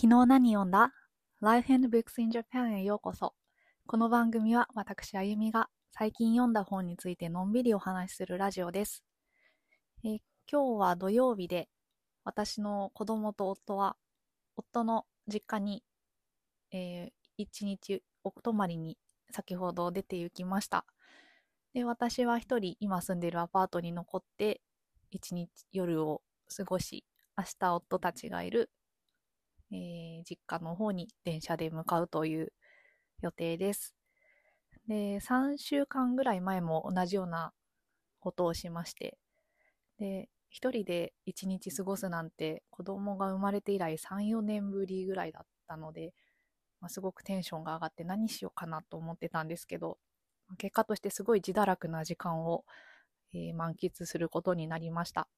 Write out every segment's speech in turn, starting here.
昨日何読んだ？ Life and Books in Japan へようこそ。この番組は私あゆみが最近読んだ本についてのんびりお話しするラジオです。今日は土曜日で、私の子供と夫は夫の実家に、一日お泊まりに先ほど出て行きました。で、私は一人今住んでいるアパートに残って一日夜を過ごし、明日夫たちがいる実家の方に電車で向かうという予定です。で、3週間ぐらい前も同じようなことをしまして、で、一人で一日過ごすなんて子供が生まれて以来 3,4 年ぶりぐらいだったので、すごくテンションが上がって何しようかなと思ってたんですけど、結果としてすごい自堕落な時間を、満喫することになりました。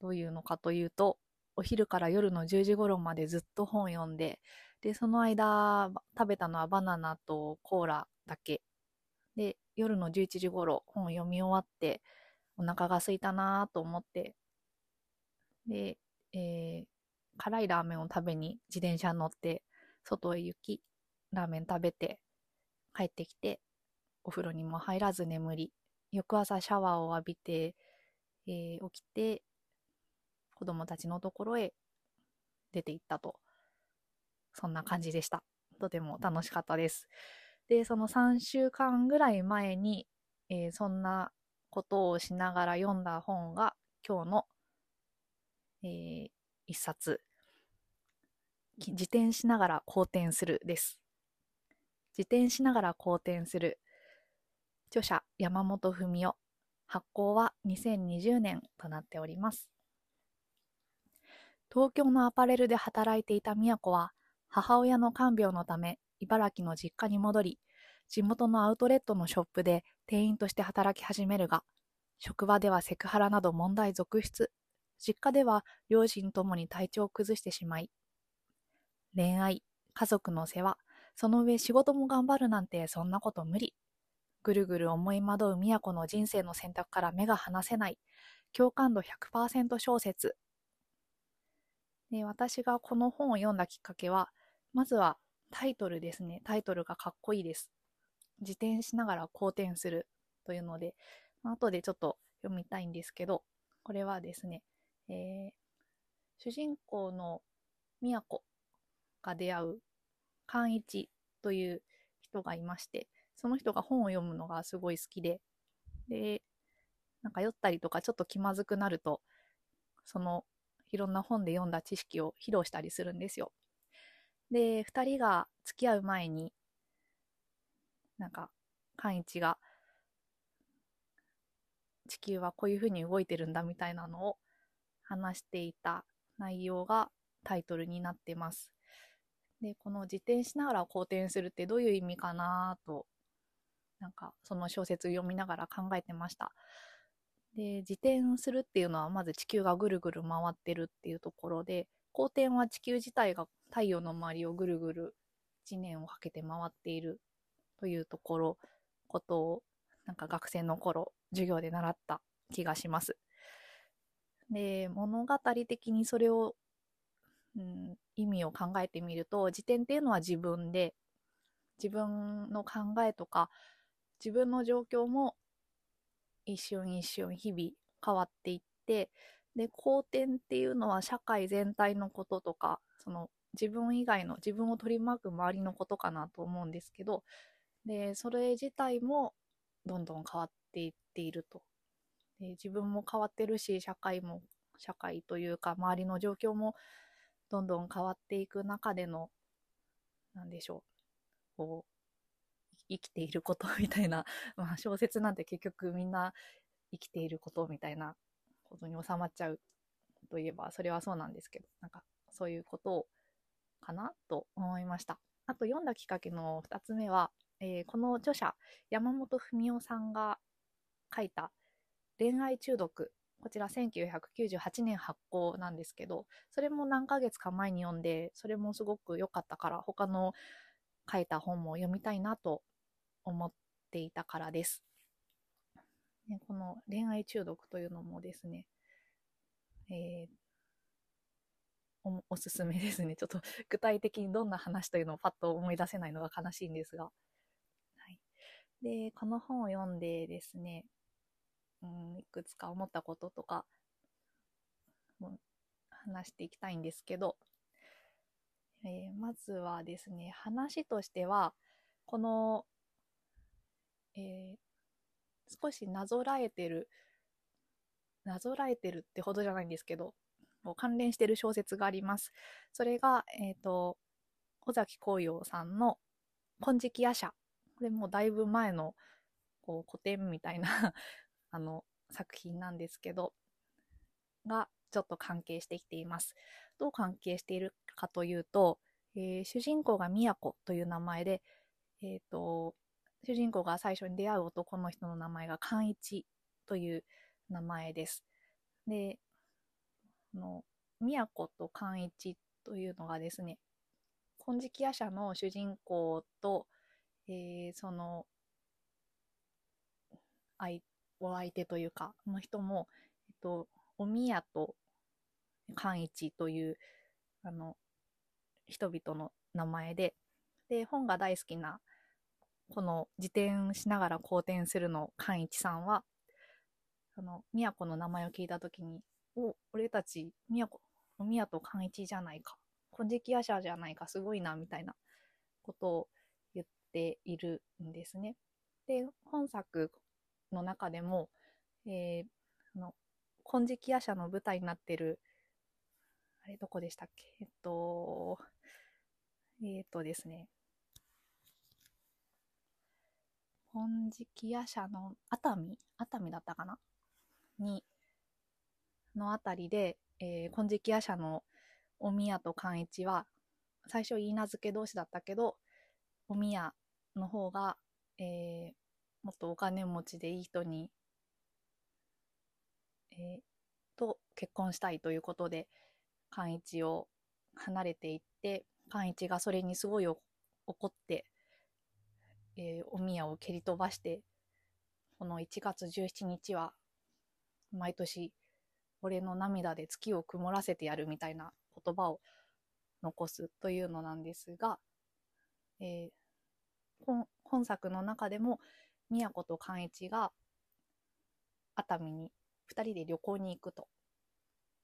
どういうのかというと、お昼から夜の10時頃までずっと本読んで、で、その間食べたのはバナナとコーラだけ。で、夜の11時頃本読み終わって、お腹が空いたなと思って、で、辛いラーメンを食べに自転車に乗って、外へ行き、ラーメン食べて、帰ってきて、お風呂にも入らず眠り、翌朝シャワーを浴びて、起きて、子供たちのところへ出て行ったと。そんな感じでした。とても楽しかったです。で、その3週間ぐらい前に、そんなことをしながら読んだ本が今日の、一冊。自転しながら好転するです。自転しながら好転する。著者山本文夫。発行は2020年となっております。東京のアパレルで働いていた美也子は、母親の看病のため、茨城の実家に戻り、地元のアウトレットのショップで店員として働き始めるが、職場ではセクハラなど問題続出、実家では両親ともに体調を崩してしまい、恋愛、家族の世話、その上仕事も頑張るなんてそんなこと無理。ぐるぐる思い惑う美也子の人生の選択から目が離せない、共感度 100% 小説。で、私がこの本を読んだきっかけは、まずはタイトルですね。タイトルがかっこいいです。自転しながら好転するというので、後でちょっと読みたいんですけど、これはですね、主人公の美也子が出会う寛一という人がいまして、その人が本を読むのがすごい好きで、で、なんか酔ったりとかちょっと気まずくなると、そのいろんな本で読んだ知識を披露したりするんですよ。で、2人が付き合う前に、なんか、寛一が、地球はこういうふうに動いてるんだみたいなのを話していた内容がタイトルになってます。で、この自転しながら好転するってどういう意味かなと、なんか、その小説読みながら考えてました。で、自転するっていうのはまず地球がぐるぐる回ってるっていうところで、公転は地球自体が太陽の周りをぐるぐる1年をかけて回っているというところ、ことをなんか学生の頃授業で習った気がします。で、物語的にそれを、意味を考えてみると、自転っていうのは自分で、自分の考えとか自分の状況も一瞬一瞬日々変わっていって、で、好転っていうのは社会全体のこととか、その自分以外の自分を取り巻く周りのことかなと思うんですけど、で、それ自体もどんどん変わっていっていると。で、自分も変わってるし、社会というか周りの状況もどんどん変わっていく中での、なんでしょう、こう、生きていることみたいな、小説なんて結局みんな生きていることみたいなことに収まっちゃうといえばそれはそうなんですけど、なんかそういうことかなと思いました。あと読んだきっかけの2つ目は、この著者山本文夫さんが書いた恋愛中毒、こちら1998年発行なんですけど、それも何ヶ月か前に読んで、それもすごく良かったから他の書いた本も読みたいなと思っていたからです。で、この恋愛中毒というのもですね、おすすめですね。ちょっと具体的にどんな話というのをパッと思い出せないのが悲しいんですが、はい、でこの本を読んでですね、いくつか思ったこととかも話していきたいんですけど、まずはですね、話としてはこの、少しなぞらえてるってほどじゃないんですけど、関連してる小説があります。それが、尾崎紅葉さんの金色夜叉。これもうだいぶ前のこう古典みたいな作品なんですけど、がちょっと関係してきています。どう関係しているかというと、主人公が宮子という名前で、主人公が最初に出会う男の人の名前が寛一という名前です。で、宮子と寛一というのがですね、金色夜叉の主人公と、そのお相手というかの人も、お宮と寛一という人々の名前で、で本が大好きなこの自転しながら好転するの寛一さんは宮子の名前を聞いたときに、俺たち宮と寛一じゃないか、金色夜叉じゃないか、すごいなみたいなことを言っているんですね。で本作の中でも、金色夜叉の舞台になってるどこでしたっけ、ですね、金色夜叉の熱海だったかなにのあたりで、金色夜叉のお宮と寛一は最初言い名付け同士だったけど、お宮の方が、もっとお金持ちでいい人に、と結婚したいということで寛一を離れていって、寛一がそれにすごい怒って、お宮を蹴り飛ばして、この1月17日は毎年俺の涙で月を曇らせてやるみたいな言葉を残すというのなんですが、本作の中でも宮子と寛一が熱海に2人で旅行に行くと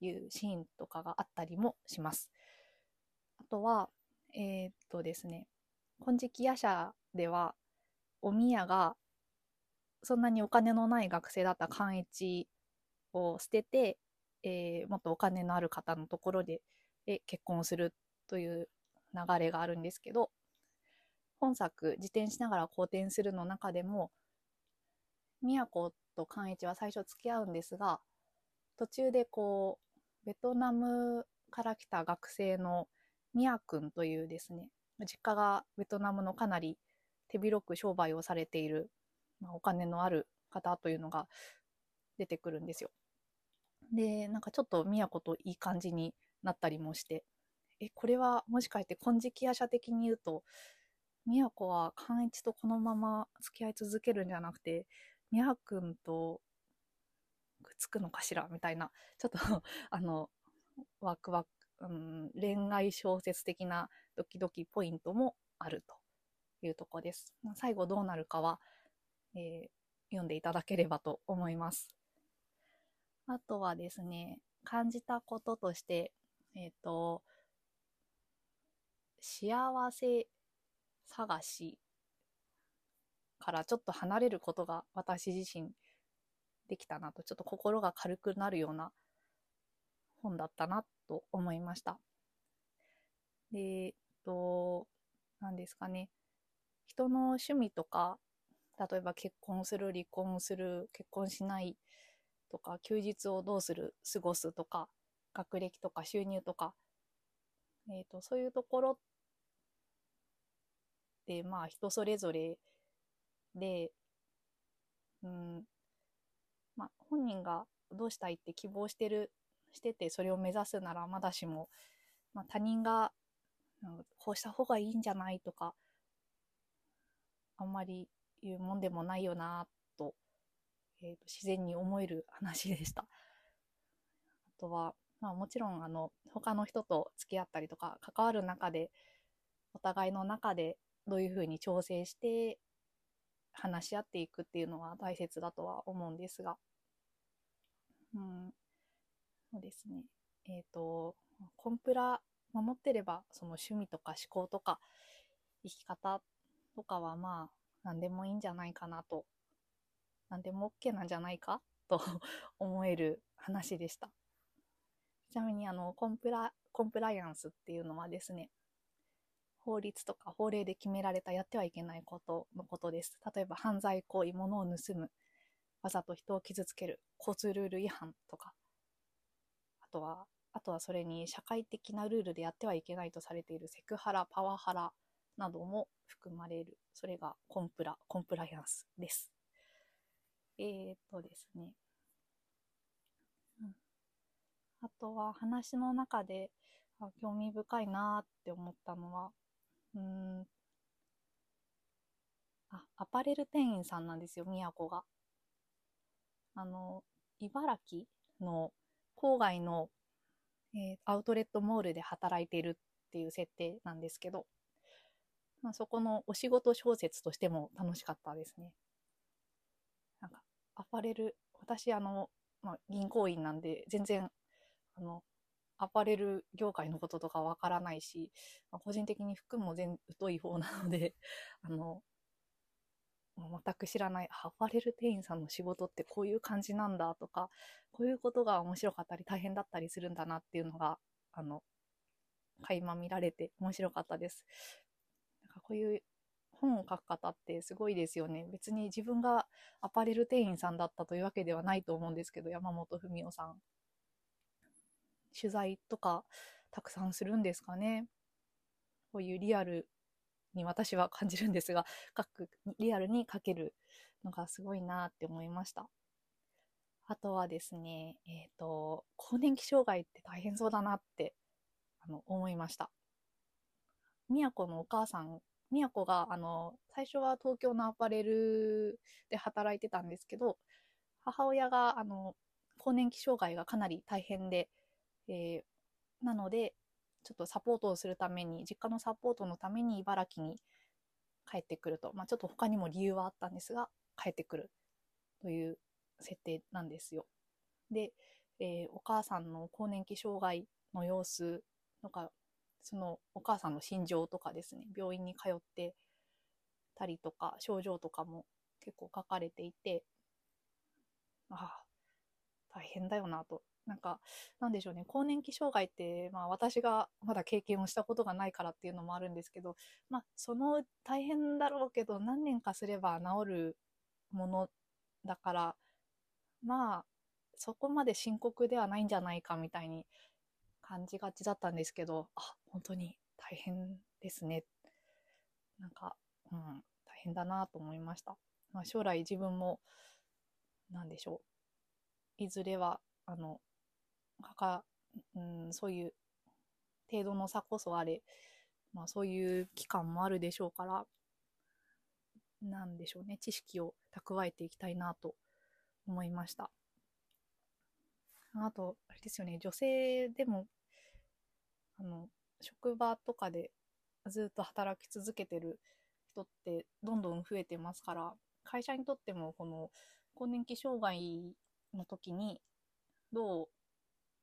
いうシーンとかがあったりもします。あとはですね、金色夜叉ではお宮がそんなにお金のない学生だった寛一を捨てて、もっとお金のある方のところで結婚するという流れがあるんですけど、本作自転しながら好転するの中でも宮子と寛一は最初付き合うんですが、途中でこうベトナムから来た学生の宮君というですね、実家がベトナムのかなり手広く商売をされている、お金のある方というのが出てくるんですよ。でなんかちょっと宮子といい感じになったりもして、これはもしかして金色夜叉的に言うと、宮子は寛一とこのまま付き合い続けるんじゃなくて宮君とくっつくのかしらみたいな、ちょっとワクワク、恋愛小説的なドキドキポイントもあるというとこです。最後どうなるかは、読んでいただければと思います。あとはですね、感じたこととして、幸せ探しからちょっと離れることが私自身できたなと、ちょっと心が軽くなるような本だったなと思いました。で、何ですかね、人の趣味とか、例えば結婚する、離婚する、結婚しないとか、休日をどうする、過ごすとか、学歴とか収入とか、そういうところって、人それぞれで、本人がどうしたいって希望してて、それを目指すならまだしも、他人がこうした方がいいんじゃないとか、あんまり言うもんでもないよなと、自然に思える話でした。あとはまあ、もちろん他の人と付き合ったりとか関わる中でお互いの中でどういうふうに調整して話し合っていくっていうのは大切だとは思うんですが、そうですね。コンプラ守ってればその趣味とか思考とか生き方とかはまあ何でもいいんじゃないかなと、何でも OK なんじゃないかと思える話でした。ちなみにコンプライアンスっていうのはですね、法律とか法令で決められたやってはいけないことのことです。例えば犯罪行為、物を盗む、わざと人を傷つける、交通ルール違反とか、あとはそれに社会的なルールでやってはいけないとされているセクハラ、パワハラなども含まれる。それがコンプライアンスです。ですね。あとは話の中で興味深いなって思ったのは、アパレル店員さんなんですよ、宮子が。茨城の郊外の、アウトレットモールで働いているっていう設定なんですけど、まあ、そこのお仕事小説としても楽しかったですね。なんかアパレル、私まあ、銀行員なんで全然アパレル業界のこととかわからないし、まあ、個人的に服も疎い方なので全く知らない、アパレル店員さんの仕事ってこういう感じなんだとか、こういうことが面白かったり大変だったりするんだなっていうのが垣間見られて面白かったです。なんかこういう本を書く方ってすごいですよね。別に自分がアパレル店員さんだったというわけではないと思うんですけど、山本文夫さん取材とかたくさんするんですかね。こういうリアルに私は感じるんですが、リアルに書けるのがすごいなって思いました。あとはですね、更年期障害って大変そうだなって思いました。宮子のお母さん、宮子が最初は東京のアパレルで働いてたんですけど、母親が更年期障害がかなり大変で、なのでちょっとサポートをするために、実家のサポートのために茨城に帰ってくると、まあ、ちょっと他にも理由はあったんですが、帰ってくるという設定なんですよ。で、お母さんの更年期障害の様子とか、そのお母さんの心情とかですね、病院に通ってたりとか症状とかも結構書かれていて、大変だよなと。なんでしょうね、更年期障害って、まあ、私がまだ経験をしたことがないからっていうのもあるんですけど、まあ、その大変だろうけど何年かすれば治るものだから、まあそこまで深刻ではないんじゃないかみたいに感じがちだったんですけど、本当に大変ですね。大変だなと思いました。まあ、将来自分もなんでしょう、いずれはそういう程度の差こそあれ、まあ、そういう期間もあるでしょうから、なんでしょうね、知識を蓄えていきたいなと思いました。あとあれですよね、女性でも職場とかでずっと働き続けてる人ってどんどん増えてますから、会社にとってもこの更年期障害の時にどう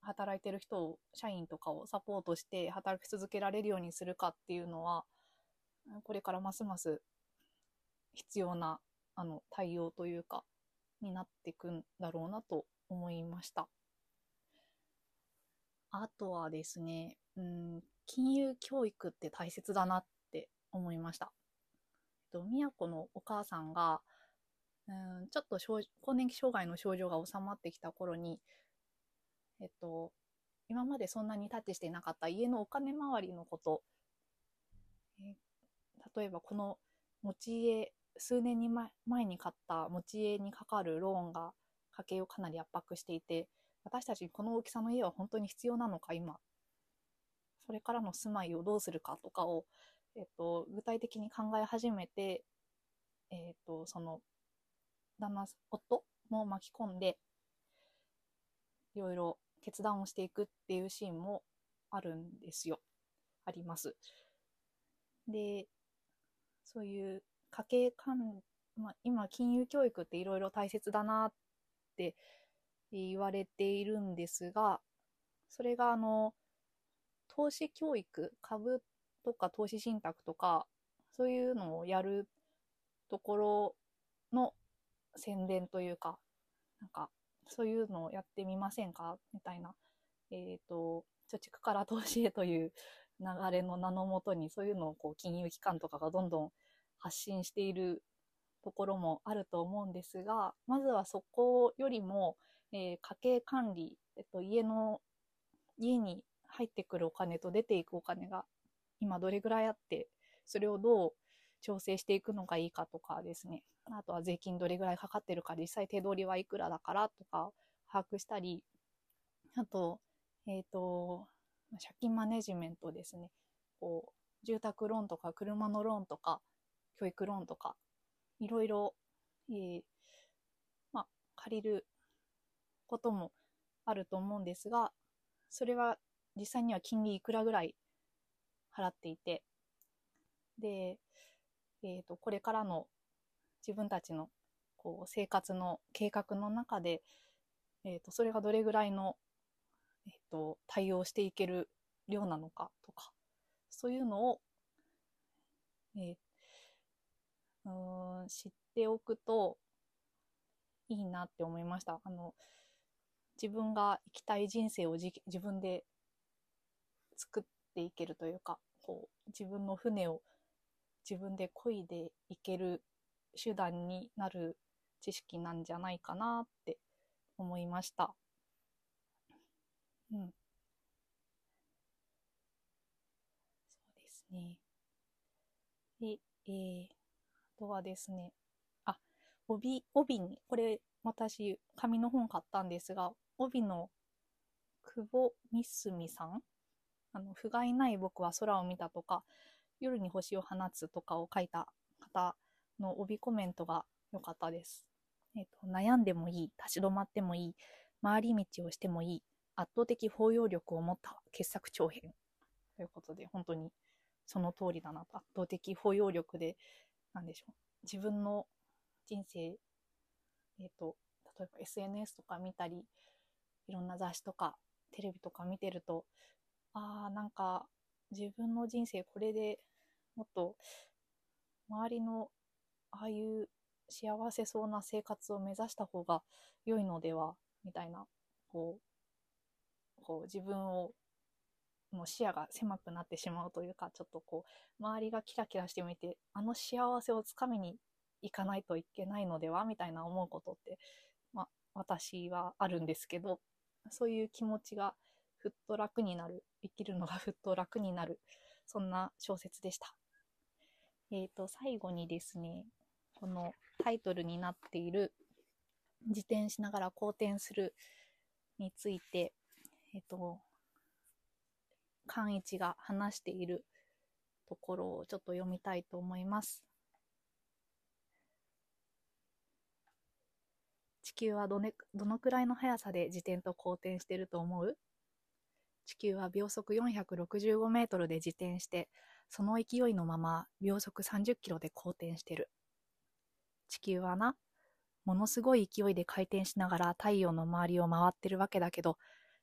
働いてる人を、社員とかをサポートして働き続けられるようにするかっていうのは、これからますます必要な対応というかになっていくんだろうなと思いました。あとはですね、金融教育って大切だなって思いました。宮子のお母さんがちょっと更年期障害の症状が治まってきた頃に、今までそんなにタッチしていなかった家のお金回りのこと、例えばこの持ち家、数年に前に買った持ち家にかかるローンが家計をかなり圧迫していて、私たちにこの大きさの家は本当に必要なのか、今それからの住まいをどうするかとかを、具体的に考え始めて、その夫も巻き込んでいろいろ決断をしていくっていうシーンもあるんですよ。あります。で、そういう家計管理、今金融教育っていろいろ大切だなって言われているんですが、それが投資教育、株とか投資信託とかそういうのをやるところの宣伝というか、なんかそういうのをやってみませんかみたいな、貯蓄から投資へという流れの名のもとに、そういうのをこう金融機関とかがどんどん発信しているところもあると思うんですが、まずはそこよりも、家計管理、家に入ってくるお金と出ていくお金が今どれぐらいあって、それをどう調整していくのがいいかとかですね、あとは税金どれぐらいかかってるか、実際手取りはいくらだからとか把握したり、あと、借金マネジメントですね、こう住宅ローンとか車のローンとか教育ローンとかいろいろ、借りることもあると思うんですが、それは実際には金利いくらぐらい払っていて、で、これからの自分たちのこう生活の計画の中で、それがどれぐらいの、対応していける量なのかとか、そういうのを、知っておくといいなって思いました。自分が生きたい人生を自分で作っていけるというか、こう自分の船を自分で漕いでいける手段になる知識なんじゃないかなって思いました。うん。そうですね。で、あとはですね、帯に、これ私紙の本買ったんですが、帯の久保みすみさん、不甲斐ない僕は空を見たとか、夜に星を放つとかを書いた方の帯コメントが良かったです。悩んでもいい、立ち止まってもいい、回り道をしてもいい、圧倒的包容力を持った傑作長編ということで、本当にその通りだなと。圧倒的包容力で、なんでしょう、自分の人生、例えば SNS とか見たり、いろんな雑誌とかテレビとか見てると、なんか自分の人生これでもっと周りのああいう幸せそうな生活を目指した方が良いのではみたいな、こう自分をもう視野が狭くなってしまうというか、ちょっとこう周りがキラキラしてみて、幸せをつかみに行かないといけないのではみたいな思うことって、私はあるんですけど、そういう気持ちがふっと楽になる、生きるのがふっと楽になる、そんな小説でした。最後にですね、このタイトルになっている自転しながら好転するについて、寛一が話しているところをちょっと読みたいと思います。地球はどのくらいの速さで自転と公転してると思う？地球は秒速465メートルで自転して、その勢いのまま秒速30キロで公転してる。地球はな、ものすごい勢いで回転しながら太陽の周りを回ってるわけだけど、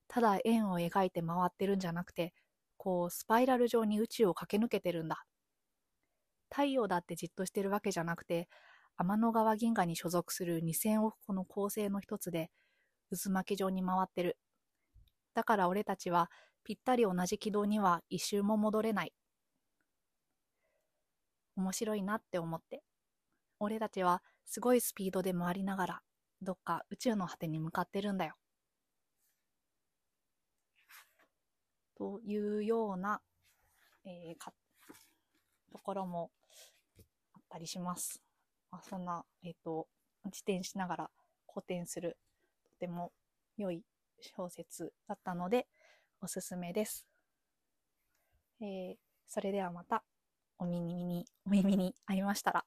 ただ円を描いて回ってるんじゃなくて、こうスパイラル状に宇宙を駆け抜けてるんだ。太陽だってじっとしてるわけじゃなくて、天の川銀河に所属する2000億個の恒星の一つで渦巻き状に回ってる。だから俺たちはぴったり同じ軌道には一周も戻れない。面白いなって思って。俺たちはすごいスピードで回りながらどっか宇宙の果てに向かってるんだよ。というような、ところもあったりします。そんな、自転しながら好転するとても良い小説だったのでおすすめです。それではまたお耳に会いましたら。